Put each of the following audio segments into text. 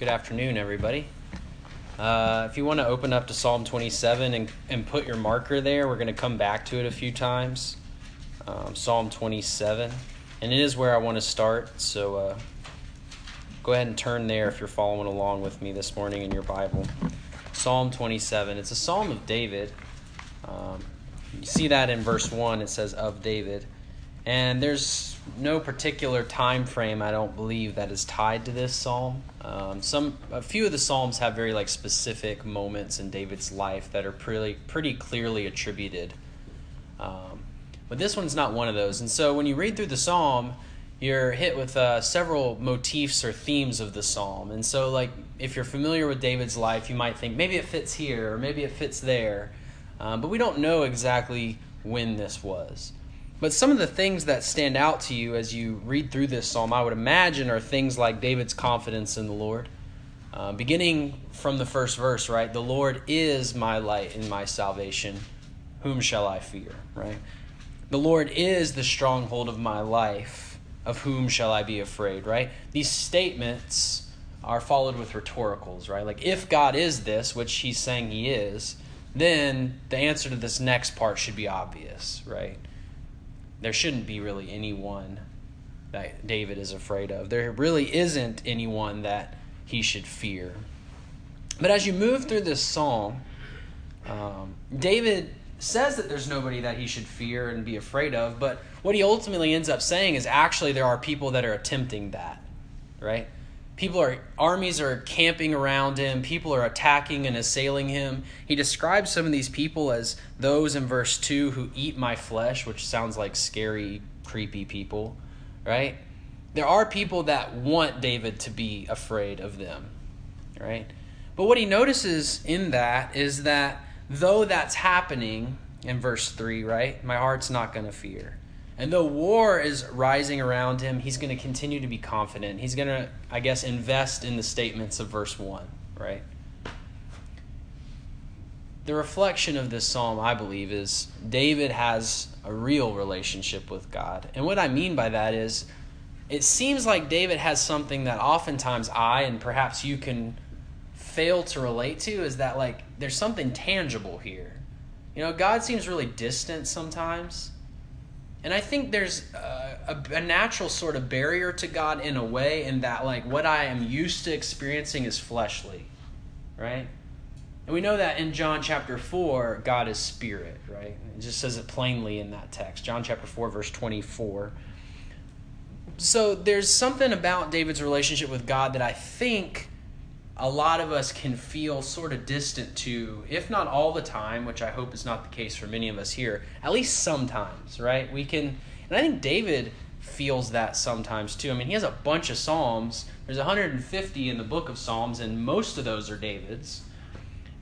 Good afternoon, everybody. If you want to open up to Psalm 27 and put your marker there, we're going to come back to it a few times. Psalm 27. And it is where I want to start, so go ahead and turn there if you're following along with me this morning in your Bible. Psalm 27. It's a psalm of David. You see that in verse 1. It says, of David. And there's no particular time frame, I don't believe, that is tied to this psalm. A few of the psalms have very specific moments in David's life that are pretty clearly attributed. But this one's not one of those. And so when you read through the psalm, you're hit with several motifs or themes of the psalm. And so if you're familiar with David's life, you might think maybe it fits here or maybe it fits there. But we don't know exactly when this was. But some of the things that stand out to you as you read through this psalm, I would imagine, are things like David's confidence in the Lord. Beginning from the first verse, right? The Lord is my light and my salvation. Whom shall I fear, right? The Lord is the stronghold of my life. Of whom shall I be afraid, right? These statements are followed with rhetoricals, right? If God is this, which he's saying he is, then the answer to this next part should be obvious, right? There shouldn't be really anyone that David is afraid of. There really isn't anyone that he should fear. But as you move through this psalm, David says that there's nobody that he should fear and be afraid of, but what he ultimately ends up saying is actually there are people that are attempting that, right? Armies are camping around him. People are attacking and assailing him. He describes some of these people as those in verse 2 who eat my flesh, which sounds like scary, creepy people, right? There are people that want David to be afraid of them, right? But what he notices in that is that though that's happening in verse 3, right? My heart's not going to fear. And though war is rising around him, he's going to continue to be confident. He's going to, invest in the statements of verse 1, right? The reflection of this psalm, I believe, is David has a real relationship with God. And what I mean by that is it seems like David has something that oftentimes I and perhaps you can fail to relate to, is that there's something tangible here. God seems really distant sometimes. And I think there's a natural sort of barrier to God in a way, in that what I am used to experiencing is fleshly, right? And we know that in John chapter 4, God is spirit, right? It just says it plainly in that text, John chapter 4, verse 24. So there's something about David's relationship with God that I think a lot of us can feel sort of distant to, if not all the time, which I hope is not the case for many of us here, at least sometimes, right? We can, and I think David feels that sometimes too. He has a bunch of Psalms. There's 150 in the book of Psalms, and most of those are David's.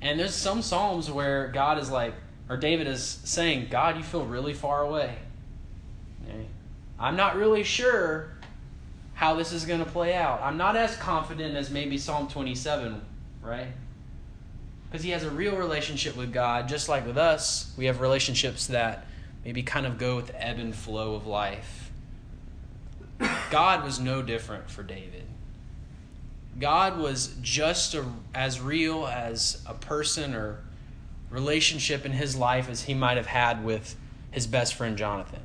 And there's some Psalms where God is or David is saying, God, you feel really far away. I'm not really sure how this is going to play out. I'm not as confident as maybe Psalm 27, right? Because he has a real relationship with God. Just like with us, we have relationships that maybe kind of go with the ebb and flow of life. God was no different for David. God was just as real as a person or relationship in his life as he might have had with his best friend Jonathan,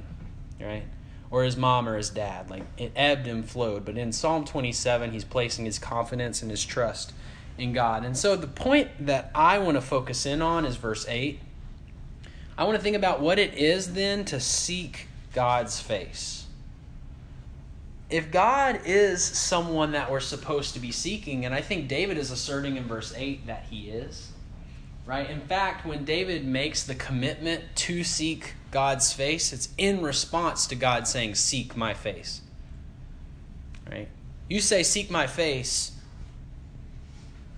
right? Or his mom or his dad. It ebbed and flowed. But in Psalm 27, he's placing his confidence and his trust in God. And so the point that I want to focus in on is verse 8. I want to think about what it is then to seek God's face. If God is someone that we're supposed to be seeking, and I think David is asserting in verse 8 that he is, right? In fact, when David makes the commitment to seek God's face, it's in response to God saying, seek my face. Right? You say, seek my face,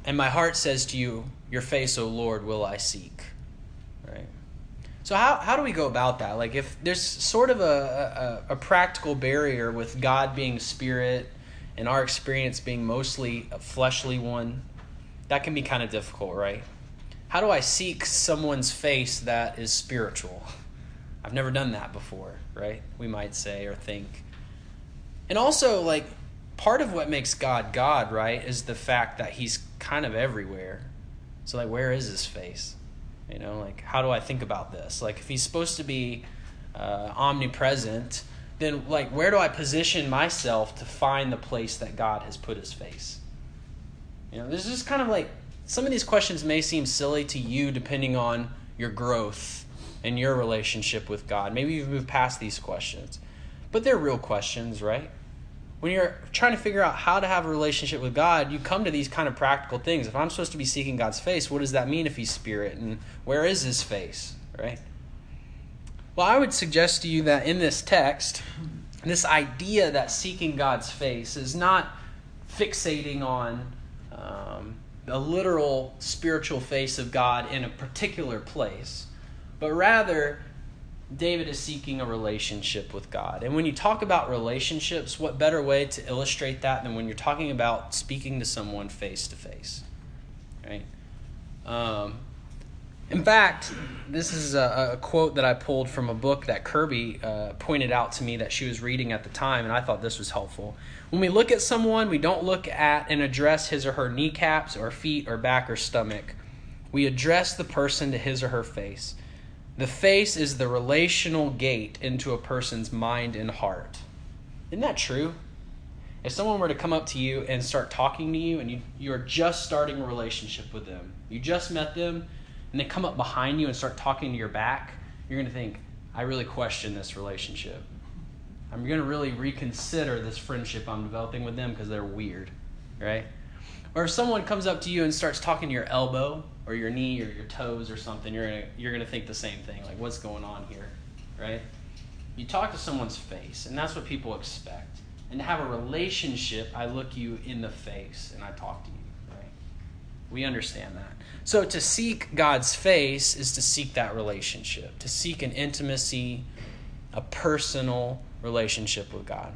and my heart says to you, your face, O Lord, will I seek. Right? So how do we go about that? If there's sort of a practical barrier with God being spirit and our experience being mostly a fleshly one, that can be kind of difficult, right? How do I seek someone's face that is spiritual? I've never done that before, right? We might say or think. And also, part of what makes God God, right, is the fact that he's kind of everywhere. So, like, where is his face? You know, like, how do I think about this? Like, if he's supposed to be omnipresent, then, like, where do I position myself to find the place that God has put his face? You know, there's just kind of like, some of these questions may seem silly to you depending on your growth and your relationship with God. Maybe you've moved past these questions. But they're real questions, right? When you're trying to figure out how to have a relationship with God, you come to these kind of practical things. If I'm supposed to be seeking God's face, what does that mean if he's spirit? And where is his face, right? Well, I would suggest to you that in this text, this idea that seeking God's face is not fixating on a literal spiritual face of God in a particular place, but rather David is seeking a relationship with God. And when you talk about relationships, what better way to illustrate that than when you're talking about speaking to someone face to face, right? In fact, this is a quote that I pulled from a book that Kirby pointed out to me that she was reading at the time, and I thought this was helpful. When we look at someone, we don't look at and address his or her kneecaps or feet or back or stomach. We address the person to his or her face. The face is the relational gate into a person's mind and heart. Isn't that true? If someone were to come up to you and start talking to you, and you're just starting a relationship with them, you just met them, and they come up behind you and start talking to your back, you're going to think, I really question this relationship. I'm going to really reconsider this friendship I'm developing with them because they're weird, right? Or if someone comes up to you and starts talking to your elbow, or your knee or your toes or something, you're gonna think the same thing, like, what's going on here, right? You talk to someone's face, and that's what people expect. And to have a relationship, I look you in the face and I talk to you, right? We understand that. So to seek God's face is to seek that relationship, to seek an intimacy, a personal relationship with God.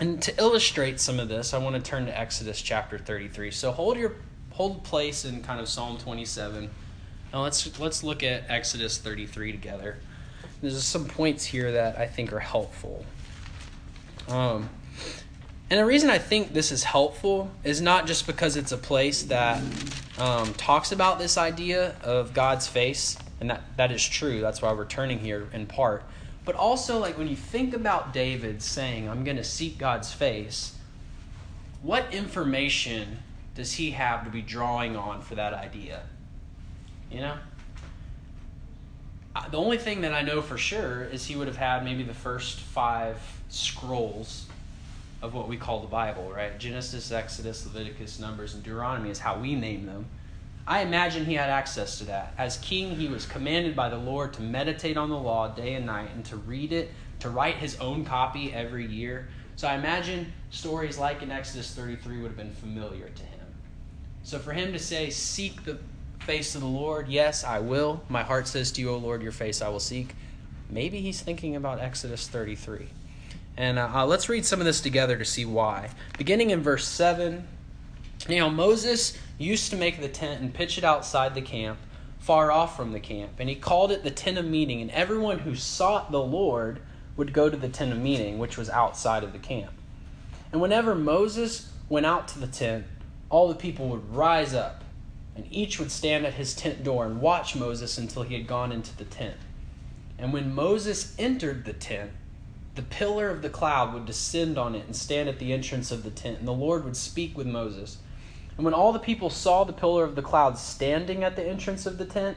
And to illustrate some of this, I want to turn to Exodus chapter 33. So hold place in kind of Psalm 27. Now let's look at Exodus 33 together. There's some points here that I think are helpful. And the reason I think this is helpful is not just because it's a place that talks about this idea of God's face, and that is true. That's why we're turning here in part. But also, like, when you think about David saying, I'm going to seek God's face, what information does he have to be drawing on for that idea? You know? The only thing that I know for sure is he would have had maybe the first 5 scrolls of what we call the Bible, right? Genesis, Exodus, Leviticus, Numbers, and Deuteronomy is how we name them. I imagine he had access to that. As king, he was commanded by the Lord to meditate on the law day and night and to read it, to write his own copy every year. So I imagine stories like in Exodus 33 would have been familiar to him. So for him to say, seek the face of the Lord, yes, I will. My heart says to you, O Lord, your face I will seek. Maybe he's thinking about Exodus 33. And let's read some of this together to see why. Beginning in verse 7, now Moses used to make the tent and pitch it outside the camp, far off from the camp. And he called it the tent of meeting. And everyone who sought the Lord would go to the tent of meeting, which was outside of the camp. And whenever Moses went out to the tent, all the people would rise up, and each would stand at his tent door and watch Moses until he had gone into the tent. And when Moses entered the tent, the pillar of the cloud would descend on it and stand at the entrance of the tent, and the Lord would speak with Moses. And when all the people saw the pillar of the cloud standing at the entrance of the tent,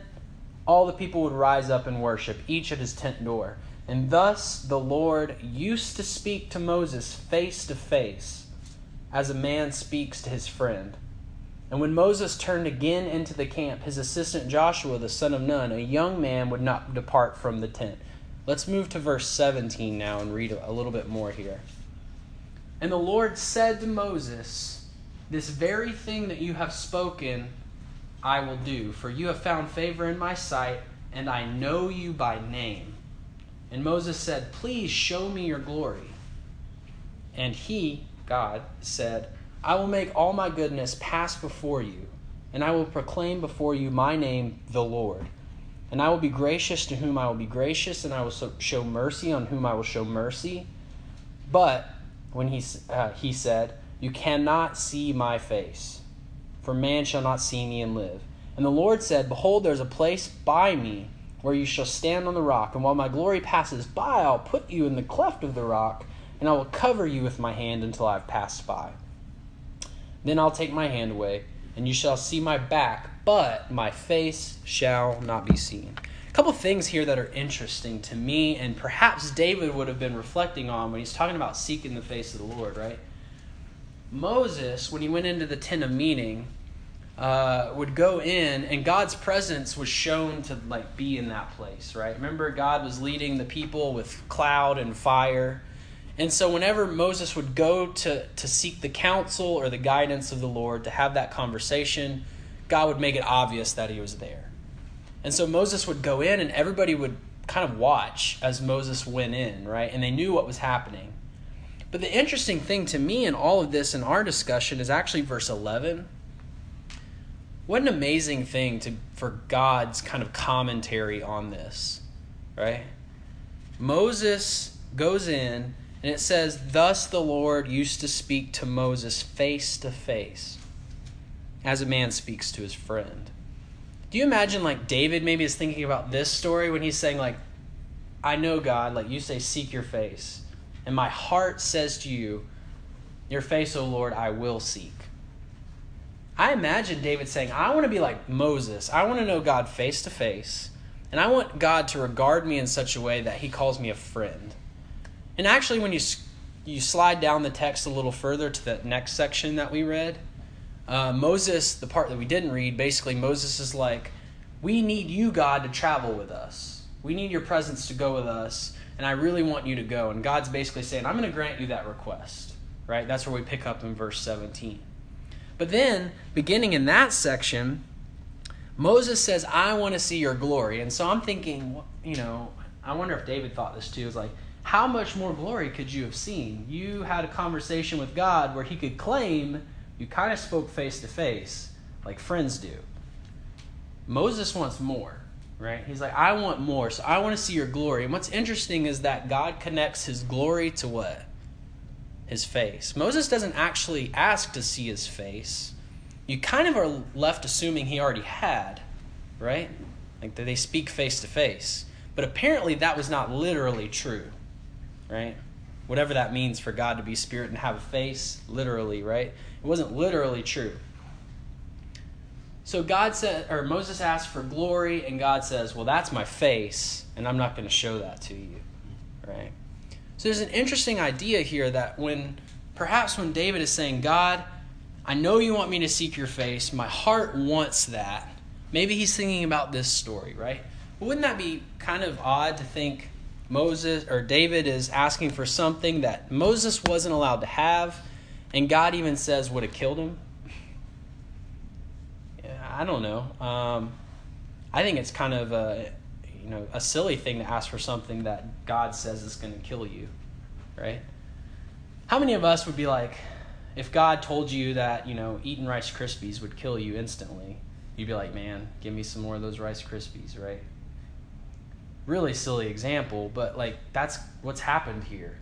all the people would rise up and worship, each at his tent door. And thus the Lord used to speak to Moses face to face, as a man speaks to his friend. And when Moses turned again into the camp, his assistant Joshua, the son of Nun, a young man, would not depart from the tent. Let's move to verse 17 now and read a little bit more here. And the Lord said to Moses, this very thing that you have spoken, I will do, for you have found favor in my sight, and I know you by name. And Moses said, please show me your glory. And he, God, said, I will make all my goodness pass before you, and I will proclaim before you my name, the Lord. And I will be gracious to whom I will be gracious, and I will show mercy on whom I will show mercy. But when he said, You cannot see my face, for man shall not see me and live. And the Lord said, Behold, there is a place by me where you shall stand on the rock, and while my glory passes by, I'll put you in the cleft of the rock, and I will cover you with my hand until I have passed by. Then I'll take my hand away, and you shall see my back, but my face shall not be seen. A couple things here that are interesting to me, and perhaps David would have been reflecting on when he's talking about seeking the face of the Lord, right? Moses, when he went into the tent of meeting, would go in, and God's presence was shown to be in that place, right? Remember, God was leading the people with cloud and fire. And so whenever Moses would go to seek the counsel or the guidance of the Lord, to have that conversation, God would make it obvious that he was there. And so Moses would go in, and everybody would kind of watch as Moses went in, right? And they knew what was happening. But the interesting thing to me in all of this, in our discussion, is actually verse 11. What an amazing thing for God's kind of commentary on this, right? Moses goes in, and it says, Thus the Lord used to speak to Moses face to face, as a man speaks to his friend. Do you imagine David maybe is thinking about this story when he's saying I know God, you say, seek your face. And my heart says to you, your face, O Lord, I will seek. I imagine David saying, I want to be like Moses. I want to know God face to face. And I want God to regard me in such a way that he calls me a friend. And actually, when you slide down the text a little further to the next section that we read, Moses, the part that we didn't read, basically Moses is like, we need you, God, to travel with us. We need your presence to go with us. And I really want you to go. And God's basically saying, I'm going to grant you that request, right? That's where we pick up in verse 17. But then, beginning in that section, Moses says, I want to see your glory. And so I'm thinking, I wonder if David thought this too. It's how much more glory could you have seen? You had a conversation with God where he could claim you kind of spoke face to face, like friends do. Moses wants more, right? He's like, I want more, so I want to see your glory. And what's interesting is that God connects his glory to what? His face. Moses doesn't actually ask to see his face. You kind of are left assuming he already had, right? They speak face to face. But apparently that was not literally true, right? Whatever that means for God to be spirit and have a face, literally, right? It wasn't literally true. So God said, or Moses asked for glory, and God says, well, that's my face, and I'm not going to show that to you, right? So there's an interesting idea here that perhaps when David is saying, God, I know you want me to seek your face. My heart wants that. Maybe he's thinking about this story, right? But wouldn't that be kind of odd to think Moses or David is asking for something that Moses wasn't allowed to have, and God even says would have killed him? I don't know. I think it's kind of a silly thing to ask for something that God says is going to kill you, right? How many of us would be like, if God told you that, eating Rice Krispies would kill you instantly, you'd be like, man, give me some more of those Rice Krispies, right? Really silly example, but that's what's happened here.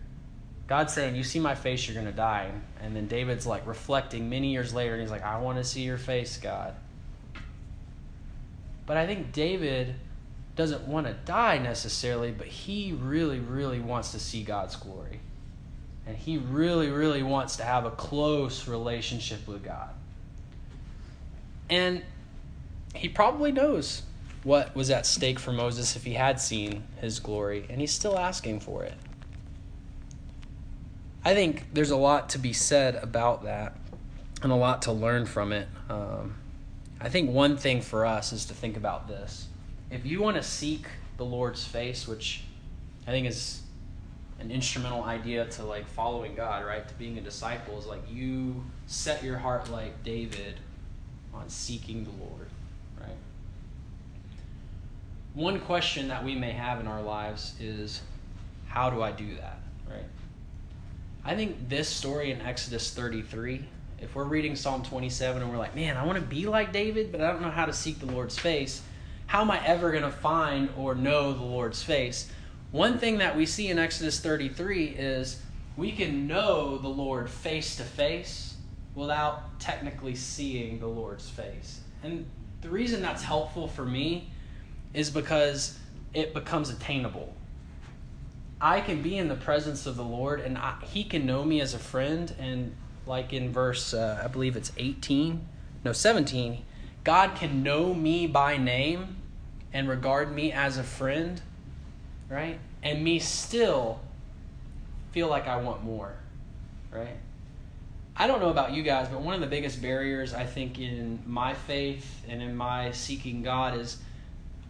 God's saying, you see my face, you're going to die. And then David's reflecting many years later, and he's like, I want to see your face, God. But I think David doesn't want to die necessarily, but he really, really wants to see God's glory. And he really, really wants to have a close relationship with God. And he probably knows what was at stake for Moses if he had seen his glory, and he's still asking for it. I think there's a lot to be said about that and a lot to learn from it. I think one thing for us is to think about this. If you want to seek the Lord's face, which I think is an instrumental idea to following God, right? To being a disciple is you set your heart like David on seeking the Lord, right? One question that we may have in our lives is, how do I do that, right? I think this story in Exodus 33, if we're reading Psalm 27 and we're like, man, I want to be like David, but I don't know how to seek the Lord's face, how am I ever going to find or know the Lord's face? One thing that we see in Exodus 33 is we can know the Lord face to face without technically seeing the Lord's face. And the reason that's helpful for me is because it becomes attainable. I can be in the presence of the Lord, and He can know me as a friend. And like in verse, I believe it's 17, God can know me by name and regard me as a friend, right? And me still feel like I want more, right? I don't know about you guys, but one of the biggest barriers I think in my faith and in my seeking God is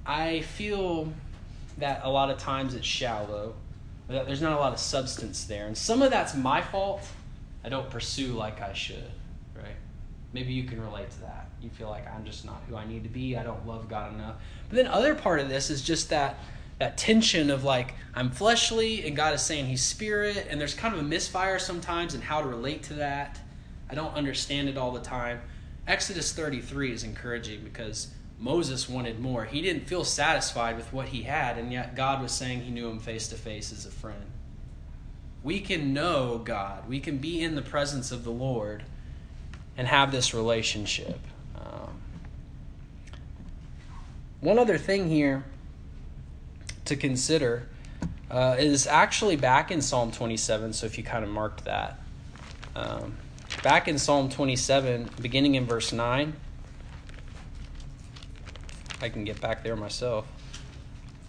I feel that a lot of times it's shallow, that there's not a lot of substance there. And some of that's my fault. I don't pursue like I should, right? Maybe you can relate to that. You feel like I'm just not who I need to be. I don't love God enough. But then other part of this is just that tension of like, I'm fleshly and God is saying He's spirit, and there's kind of a misfire sometimes in how to relate to that. I don't understand it all the time. Exodus 33 is encouraging because Moses wanted more. He didn't feel satisfied with what he had, and yet God was saying He knew him face to face as a friend. We can know God. We can be in the presence of the Lord and have this relationship. One other thing here to consider is actually back in Psalm 27, so if you kind of marked that. Back in Psalm 27, beginning in verse 9, I can get back there myself.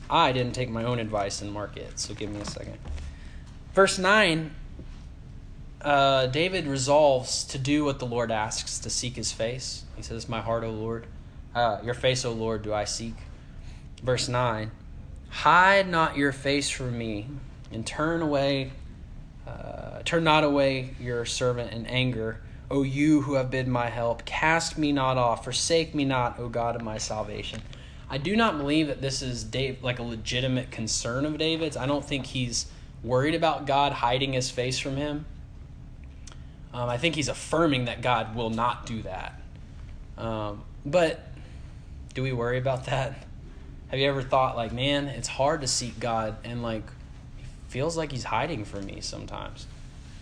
I didn't take my own advice and mark it, so give me a second. Verse 9, David resolves to do what the Lord asks, to seek His face. He says, "My heart, O Lord, your face, O Lord, do I seek." Verse 9, "Hide not your face from me, and turn not away your servant in anger. O you who have been my help, cast me not off, forsake me not, O God of my salvation." I do not believe that this is a legitimate concern of David's. I don't think he's worried about God hiding His face from him. I think he's affirming that God will not do that. But do we worry about that? Have you ever thought, like, man, it's hard to seek God, and like, it feels like He's hiding from me sometimes.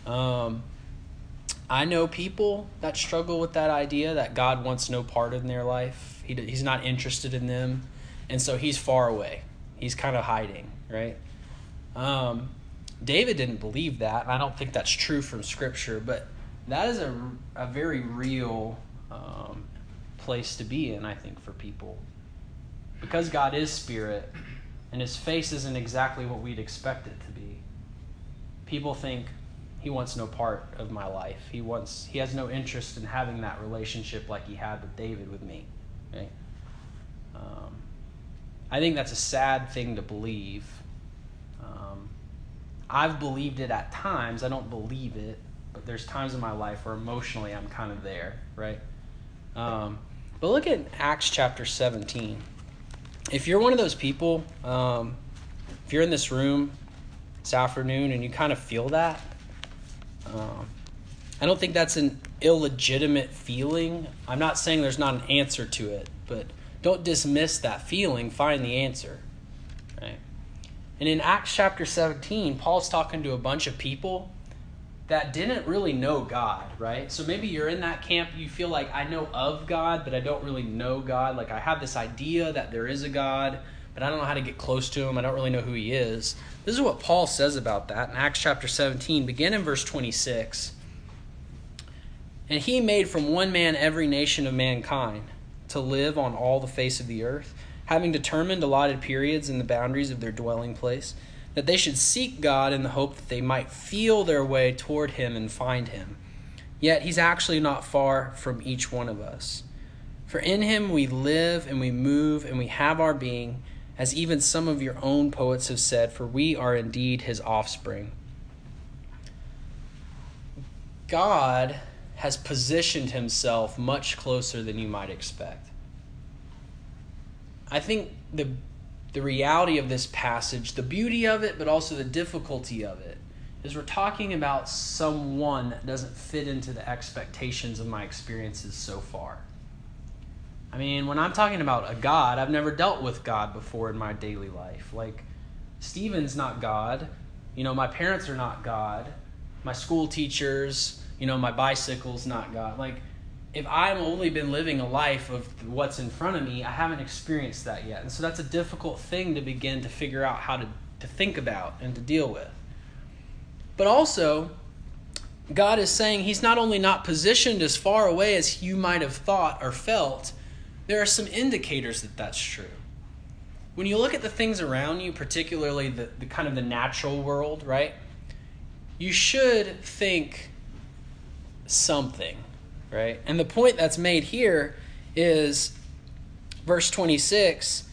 I know people that struggle with that idea that God wants no part in their life. He's not interested in them, and so He's far away. He's kind of hiding, right? David didn't believe that, and I don't think that's true from Scripture, but that is a very real place to be in, I think, for people. Because God is spirit, and His face isn't exactly what we'd expect it to be, people think He wants no part of my life. He has no interest in having that relationship like He had with David with me, right? I think that's a sad thing to believe. I've believed it at times. I don't believe it, but there's times in my life where emotionally I'm kind of there, right? But look at Acts chapter 17. If you're one of those people, if you're in this room this afternoon and you kind of feel that, I don't think that's an illegitimate feeling. I'm not saying there's not an answer to it, but don't dismiss that feeling. Find the answer, right? And in Acts chapter 17, Paul's talking to a bunch of people that didn't really know God, right? So maybe you're in that camp, you feel like I know of God, but I don't really know God. Like I have this idea that there is a God, but I don't know how to get close to Him. I don't really know who He is. This is what Paul says about that in Acts chapter 17, begin in verse 26. "And He made from one man every nation of mankind to live on all the face of the earth, having determined allotted periods and the boundaries of their dwelling place, that they should seek God in the hope that they might feel their way toward Him and find Him. Yet He's actually not far from each one of us. For in Him we live and we move and we have our being, as even some of your own poets have said, for we are indeed His offspring." God has positioned Himself much closer than you might expect. I think the reality of this passage, the beauty of it, but also the difficulty of it, is we're talking about someone that doesn't fit into the expectations of my experiences so far. I mean, when I'm talking about a God, I've never dealt with God before in my daily life. Like, Stephen's not God. You know, my parents are not God. My school teachers, you know, my bicycle's not God. Like, if I've only been living a life of what's in front of me, I haven't experienced that yet. And so that's a difficult thing to begin to figure out how to think about and to deal with. But also, God is saying he's not only not positioned as far away as you might have thought or felt, there are some indicators that that's true. When you look at the things around you, particularly the kind of the natural world, right? You should think something, right? And the point that's made here is verse 26,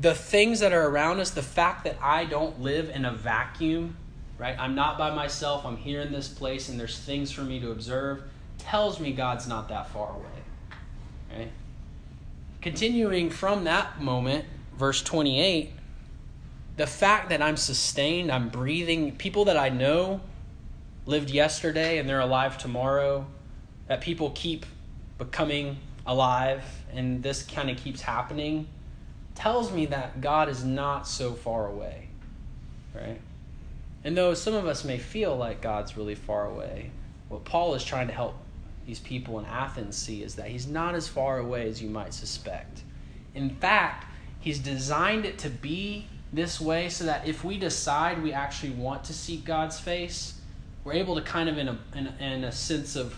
the things that are around us, the fact that I don't live in a vacuum, right? I'm not by myself. I'm here in this place, and there's things for me to observe. Tells me God's not that far away. Right? Continuing from that moment, verse 28, the fact that I'm sustained, I'm breathing, people that I know lived yesterday and they're alive tomorrow, that people keep becoming alive and this kind of keeps happening, tells me that God is not so far away. Right? And though some of us may feel like God's really far away, what Paul is trying to help these people in Athens see is that he's not as far away as you might suspect. In fact, he's designed it to be this way so that if we decide we actually want to seek God's face, we're able to kind of, in a sense of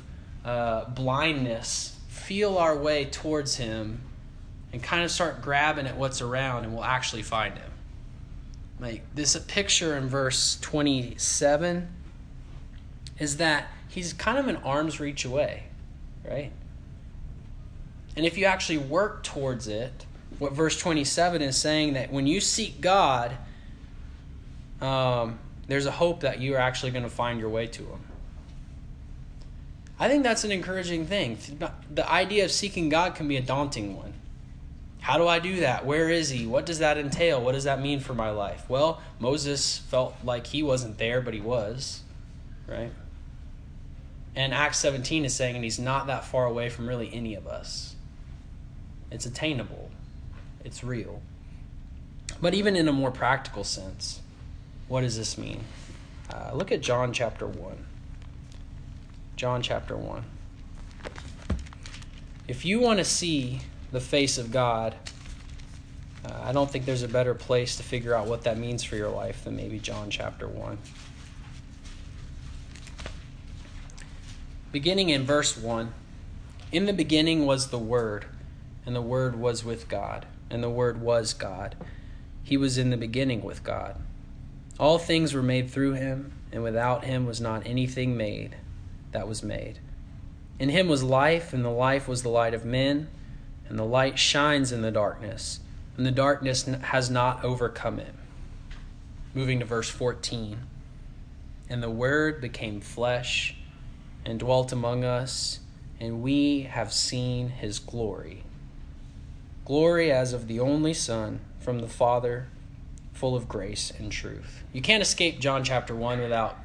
blindness, feel our way towards him and kind of start grabbing at what's around, and we'll actually find him. Like this picture in verse 27 is that he's kind of an arm's reach away, right? And if you actually work towards it, what verse 27 is saying, that when you seek God, there's a hope that you're actually going to find your way to him. I think that's an encouraging thing. The idea of seeking God can be a daunting one. How do I do that? Where is he? What does that entail? What does that mean for my life? Well, Moses felt like he wasn't there, but he was, right? And Acts 17 is saying, and he's not that far away from really any of us. It's attainable. It's real. But even in a more practical sense, what does this mean? Look at John chapter 1. John chapter 1. If you want to see the face of God, I don't think there's a better place to figure out what that means for your life than maybe John chapter 1. Beginning in verse 1, in the beginning was the Word, and the Word was with God, and the Word was God. He was in the beginning with God. All things were made through him, and without him was not anything made that was made. In him was life, and the life was the light of men. And the light shines in the darkness, and the darkness has not overcome it. Moving to verse 14. And the Word became flesh and dwelt among us, and we have seen his glory. Glory as of the only Son from the Father, full of grace and truth. You can't escape John chapter 1 without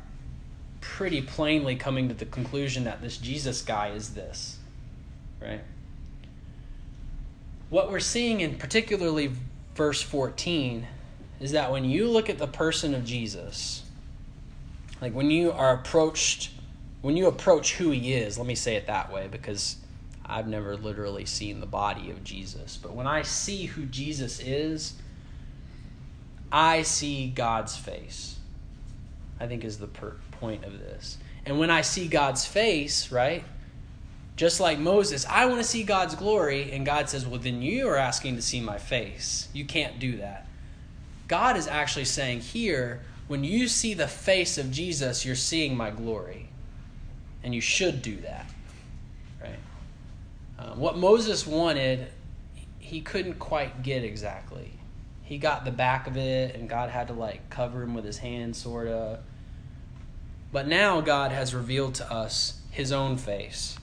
pretty plainly coming to the conclusion that this Jesus guy is this, right? What we're seeing in particularly verse 14 is that when you look at the person of Jesus, like when you approach who he is, let me say it that way, because I've never literally seen the body of Jesus. But when I see who Jesus is, I see God's face, I think is the point of this. And when I see God's face, right? Just like Moses, I want to see God's glory, and God says, well, then you are asking to see my face. You can't do that. God is actually saying here, when you see the face of Jesus, you're seeing my glory, and you should do that. Right? What Moses wanted, he couldn't quite get exactly. He got the back of it, and God had to like cover him with his hand, sort of. But now God has revealed to us his own face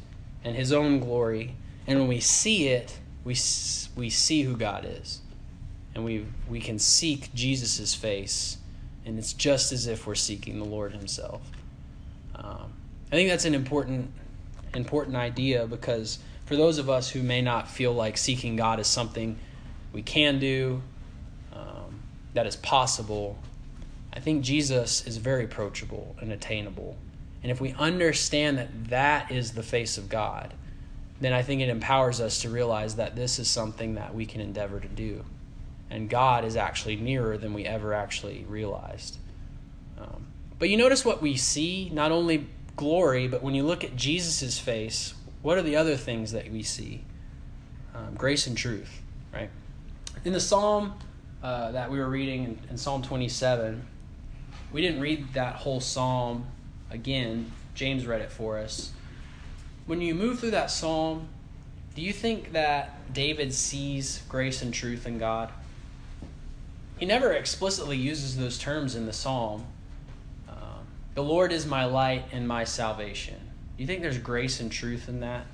and his own glory, and when we see it, we see who God is, and we can seek Jesus' face, and it's just as if we're seeking the Lord himself. I think that's an important idea, because for those of us who may not feel like seeking God is something we can do, that is possible, I think Jesus is very approachable and attainable. And if we understand that that is the face of God, then I think it empowers us to realize that this is something that we can endeavor to do. And God is actually nearer than we ever actually realized. But you notice what we see, not only glory, but when you look at Jesus' face, what are the other things that we see? Grace and truth, right? In the psalm that we were reading in Psalm 27, we didn't read that whole psalm again. James read it for us. When you move through that psalm, do you think that David sees grace and truth in God? He never explicitly uses those terms in the psalm. The Lord is my light and my salvation. Do you think there's grace and truth in that?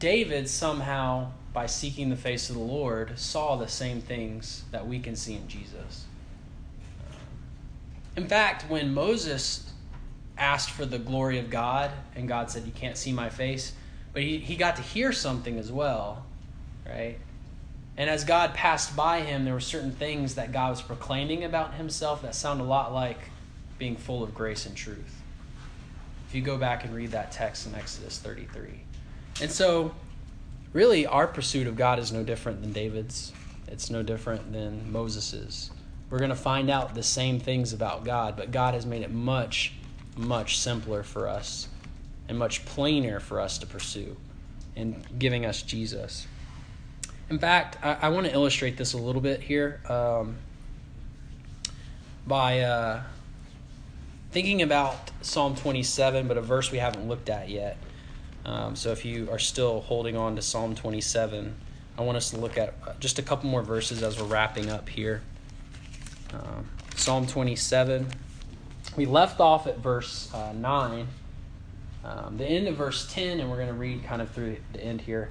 David somehow, by seeking the face of the Lord, saw the same things that we can see in Jesus. In fact, when Moses asked for the glory of God, and God said, you can't see my face, but he got to hear something as well, right? And as God passed by him, there were certain things that God was proclaiming about himself that sound a lot like being full of grace and truth. If you go back and read that text in Exodus 33. And so, really, our pursuit of God is no different than David's. It's no different than Moses's. We're going to find out the same things about God, but God has made it much, much simpler for us and much plainer for us to pursue in giving us Jesus. In fact, I want to illustrate this a little bit here by thinking about Psalm 27, but a verse we haven't looked at yet. So if you are still holding on to Psalm 27, I want us to look at just a couple more verses as we're wrapping up here. Psalm 27. We left off at verse 9, the end of verse 10, and we're going to read kind of through the end here.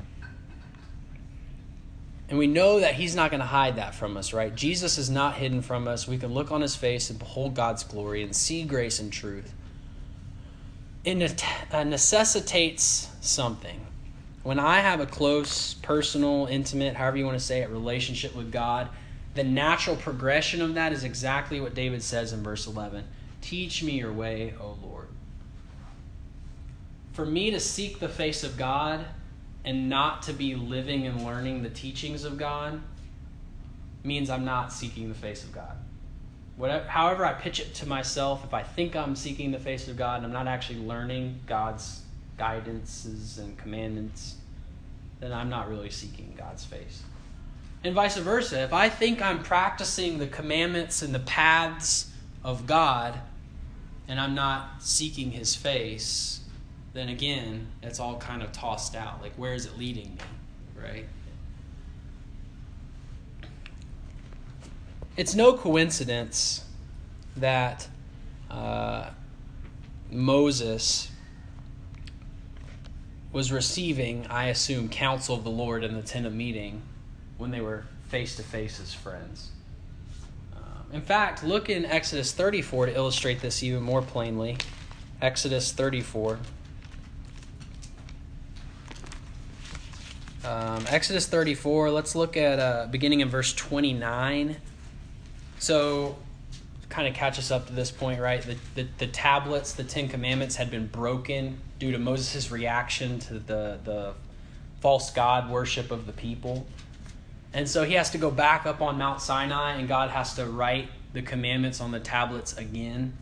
and we know that he's not going to hide that from us, right? Jesus is not hidden from us. We can look on his face and behold God's glory and see grace and truth. It necessitates something. When I have a close, personal, intimate, however you want to say it, relationship with God, the natural progression of that is exactly what David says in verse 11. Teach me your way, O Lord. For me to seek the face of God and not to be living and learning the teachings of God means I'm not seeking the face of God. Whatever, however I pitch it to myself, if I think I'm seeking the face of God and I'm not actually learning God's guidances and commandments, then I'm not really seeking God's face. And vice versa, if I think I'm practicing the commandments and the paths of God and I'm not seeking his face, then again, it's all kind of tossed out. Like, where is it leading me, right? It's no coincidence that Moses was receiving, I assume, counsel of the Lord in the tent of meeting when they were face-to-face as friends. In fact, look in Exodus 34 to illustrate this even more plainly. Exodus 34. Exodus 34, let's look at beginning in verse 29. So, kind of catch us up to this point, right? The tablets, the Ten Commandments had been broken due to Moses' reaction to the false god worship of the people. And so he has to go back up on Mount Sinai, and God has to write the commandments on the tablets again.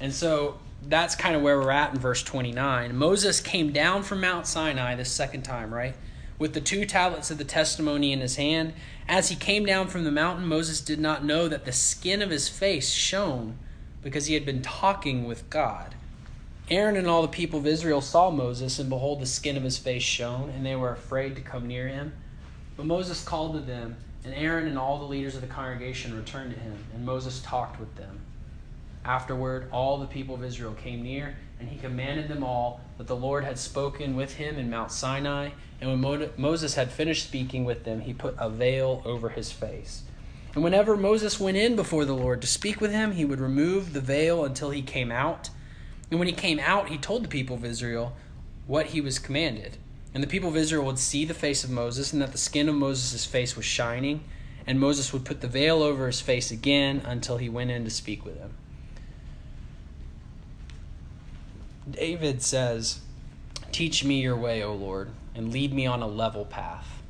And so that's kind of where we're at in verse 29. Moses came down from Mount Sinai the second time, right? With the two tablets of the testimony in his hand. As he came down from the mountain, Moses did not know that the skin of his face shone because he had been talking with God. Aaron and all the people of Israel saw Moses, and behold, the skin of his face shone, and they were afraid to come near him. But Moses called to them, and Aaron and all the leaders of the congregation returned to him, and Moses talked with them. Afterward, all the people of Israel came near, and he commanded them all that the Lord had spoken with him in Mount Sinai. And when Moses had finished speaking with them, he put a veil over his face. And whenever Moses went in before the Lord to speak with him, he would remove the veil until he came out. And when he came out, he told the people of Israel what he was commanded. And the people of Israel would see the face of Moses, and that the skin of Moses' face was shining. And Moses would put the veil over his face again until he went in to speak with him. David says, "Teach me your way, O Lord, and lead me on a level path."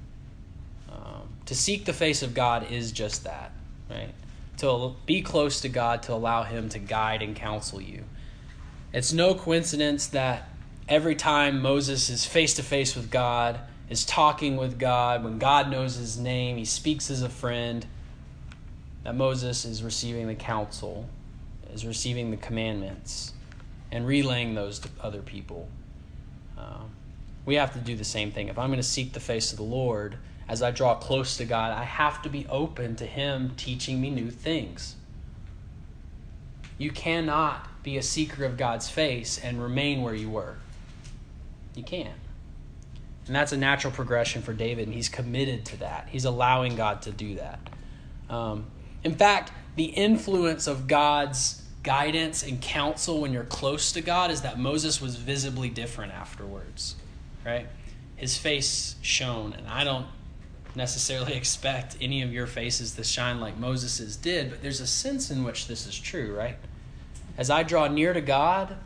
To seek the face of God is just that, right? To be close to God, to allow him to guide and counsel you. It's no coincidence that every time Moses is face-to-face with God, is talking with God, when God knows his name, he speaks as a friend, that Moses is receiving the counsel, is receiving the commandments, and relaying those to other people. We have to do the same thing. If I'm going to seek the face of the Lord, as I draw close to God, I have to be open to him teaching me new things. You cannot be a seeker of God's face and remain where you were. You can't. And that's a natural progression for David, and he's committed to that. He's allowing God to do that. In fact, the influence of God's guidance and counsel when you're close to God is that Moses was visibly different afterwards, right? His face shone, and I don't necessarily expect any of your faces to shine like Moses's did, but there's a sense in which this is true, right? As I draw near to God,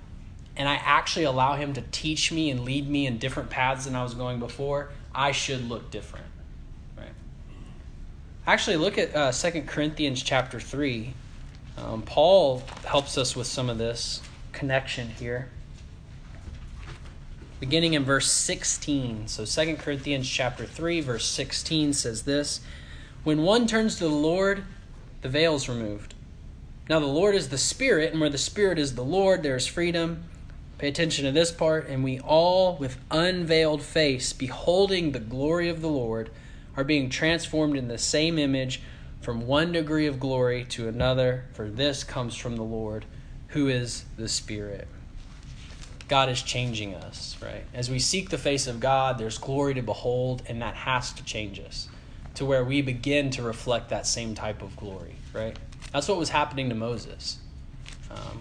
and I actually allow him to teach me and lead me in different paths than I was going before, I should look different, right? Actually, look at 2 Corinthians chapter 3. Paul helps us with some of this connection here. Beginning in verse 16. So 2 Corinthians chapter 3, verse 16 says this: "When one turns to the Lord, the veil is removed. Now the Lord is the Spirit, and where the Spirit is the Lord, there is freedom." Pay attention to this part. "And we all, with unveiled face, beholding the glory of the Lord, are being transformed in the same image, from one degree of glory to another, for this comes from the Lord, who is the Spirit." God is changing us, right? As we seek the face of God, there's glory to behold, and that has to change us to where we begin to reflect that same type of glory, right? That's what was happening to Moses.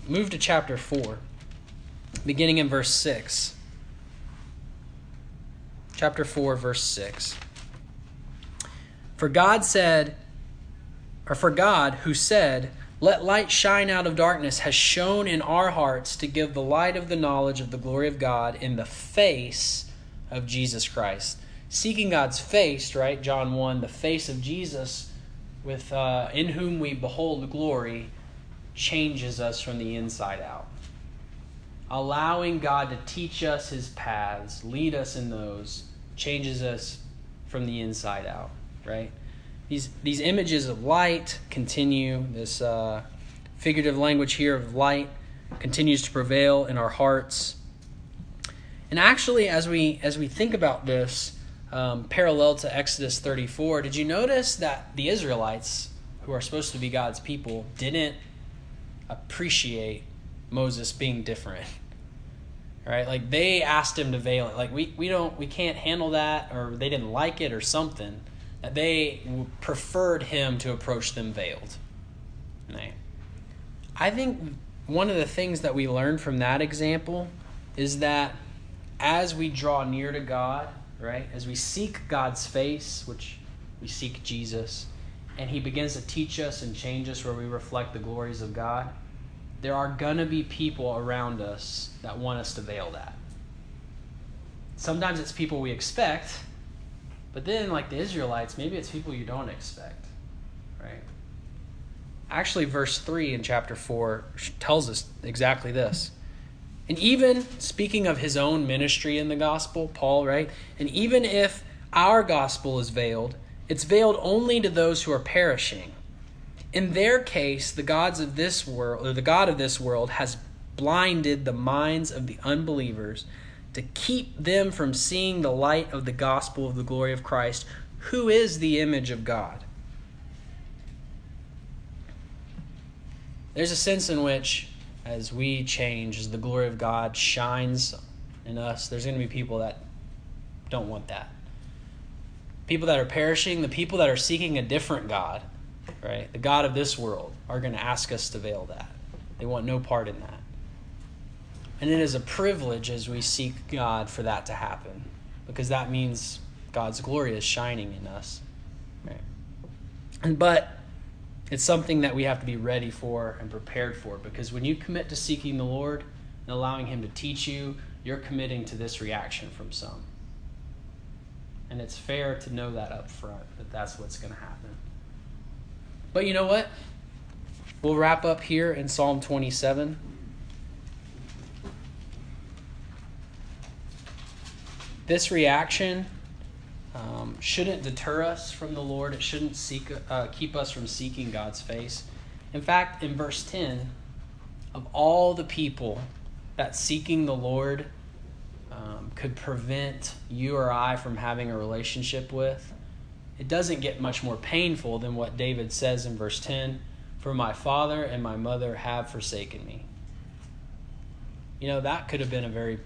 Move to chapter 4, beginning in verse 6. Chapter 4, verse 6. For God, who said, "Let light shine out of darkness," has shone in our hearts to give the light of the knowledge of the glory of God in the face of Jesus Christ. Seeking God's face, right? John 1, the face of Jesus, with in whom we behold glory, changes us from the inside out. Allowing God to teach us his paths, lead us in those, changes us from the inside out, right? These images of light continue. This figurative language here of light continues to prevail in our hearts. And actually, as we think about this, parallel to Exodus 34, did you notice that the Israelites, who are supposed to be God's people, didn't appreciate Moses being different? Right? Like, they asked him to veil it. Like, we can't handle that, or they didn't like it, or something. They preferred him to approach them veiled. Right? I think one of the things that we learn from that example is that as we draw near to God, right, as we seek God's face, which we seek Jesus, and he begins to teach us and change us where we reflect the glories of God, there are going to be people around us that want us to veil that. Sometimes it's people we expect, but then, like the Israelites, maybe it's people you don't expect, right? Actually, verse 3 in chapter 4 tells us exactly this. And even, speaking of his own ministry in the gospel, Paul, right? "And even if our gospel is veiled, it's veiled only to those who are perishing. In their case, the God of this world has blinded the minds of the unbelievers to keep them from seeing the light of the gospel of the glory of Christ, who is the image of God." There's a sense in which, as we change, as the glory of God shines in us, there's going to be people that don't want that. People that are perishing, the people that are seeking a different God, right? The God of this world, are going to ask us to veil that. They want no part in that. And it is a privilege as we seek God for that to happen, because that means God's glory is shining in us, right? But it's something that we have to be ready for and prepared for, because when you commit to seeking the Lord and allowing Him to teach you, you're committing to this reaction from some. And it's fair to know that up front, that that's what's going to happen. But you know what? We'll wrap up here in Psalm 27. This reaction shouldn't deter us from the Lord. It shouldn't keep us from seeking God's face. In fact, in verse 10, of all the people that seeking the Lord could prevent you or I from having a relationship with, it doesn't get much more painful than what David says in verse 10, "For my father and my mother have forsaken me." You know, that could have been a very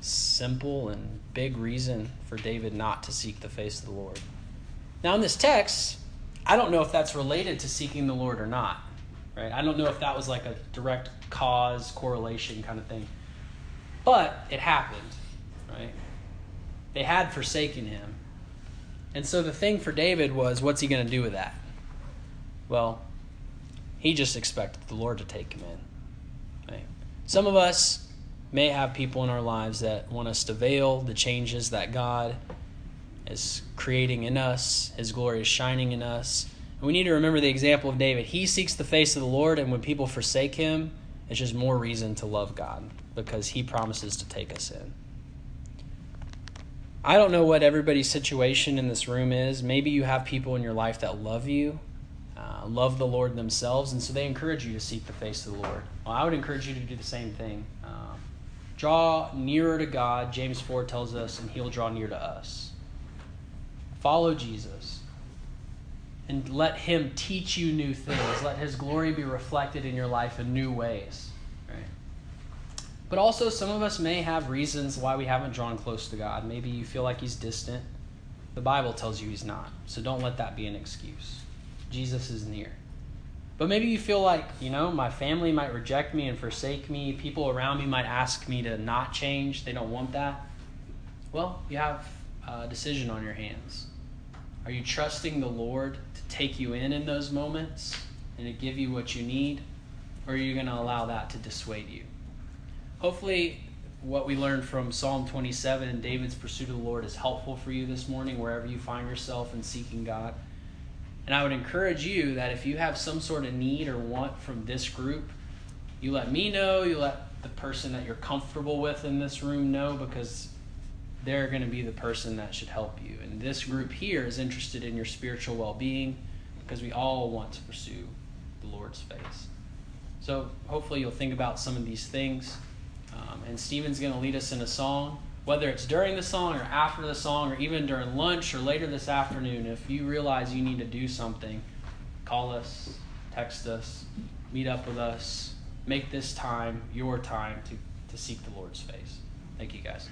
simple and big reason for David not to seek the face of the Lord. Now in this text, I don't know if that's related to seeking the Lord or not, right? I don't know if that was like a direct cause, correlation kind of thing. But it happened, right? They had forsaken him. And so the thing for David was, what's he going to do with that? Well, he just expected the Lord to take him in, right? Some of us may have people in our lives that want us to veil the changes that God is creating in us. His glory is shining in us. And we need to remember the example of David. He seeks the face of the Lord, and when people forsake him, it's just more reason to love God, because he promises to take us in. I don't know what everybody's situation in this room is. Maybe you have people in your life that love you, love the Lord themselves, and so they encourage you to seek the face of the Lord. Well, I would encourage you to do the same thing. Draw nearer to God, James 4 tells us, and he'll draw near to us. Follow Jesus and let him teach you new things. Let his glory be reflected in your life in new ways, right? But also, some of us may have reasons why we haven't drawn close to God. Maybe you feel like he's distant. The Bible tells you he's not, so don't let that be an excuse. Jesus is near. But maybe you feel like, you know, my family might reject me and forsake me. People around me might ask me to not change. They don't want that. Well, you have a decision on your hands. Are you trusting the Lord to take you in those moments and to give you what you need? Or are you going to allow that to dissuade you? Hopefully, what we learned from Psalm 27 and David's pursuit of the Lord is helpful for you this morning, wherever you find yourself in seeking God. And I would encourage you that if you have some sort of need or want from this group, you let me know, you let the person that you're comfortable with in this room know, because they're going to be the person that should help you. And this group here is interested in your spiritual well-being, because we all want to pursue the Lord's face. So hopefully you'll think about some of these things. And Stephen's going to lead us in a song. Whether it's during the song or after the song or even during lunch or later this afternoon, if you realize you need to do something, call us, text us, meet up with us. Make this time your time to seek the Lord's face. Thank you, guys.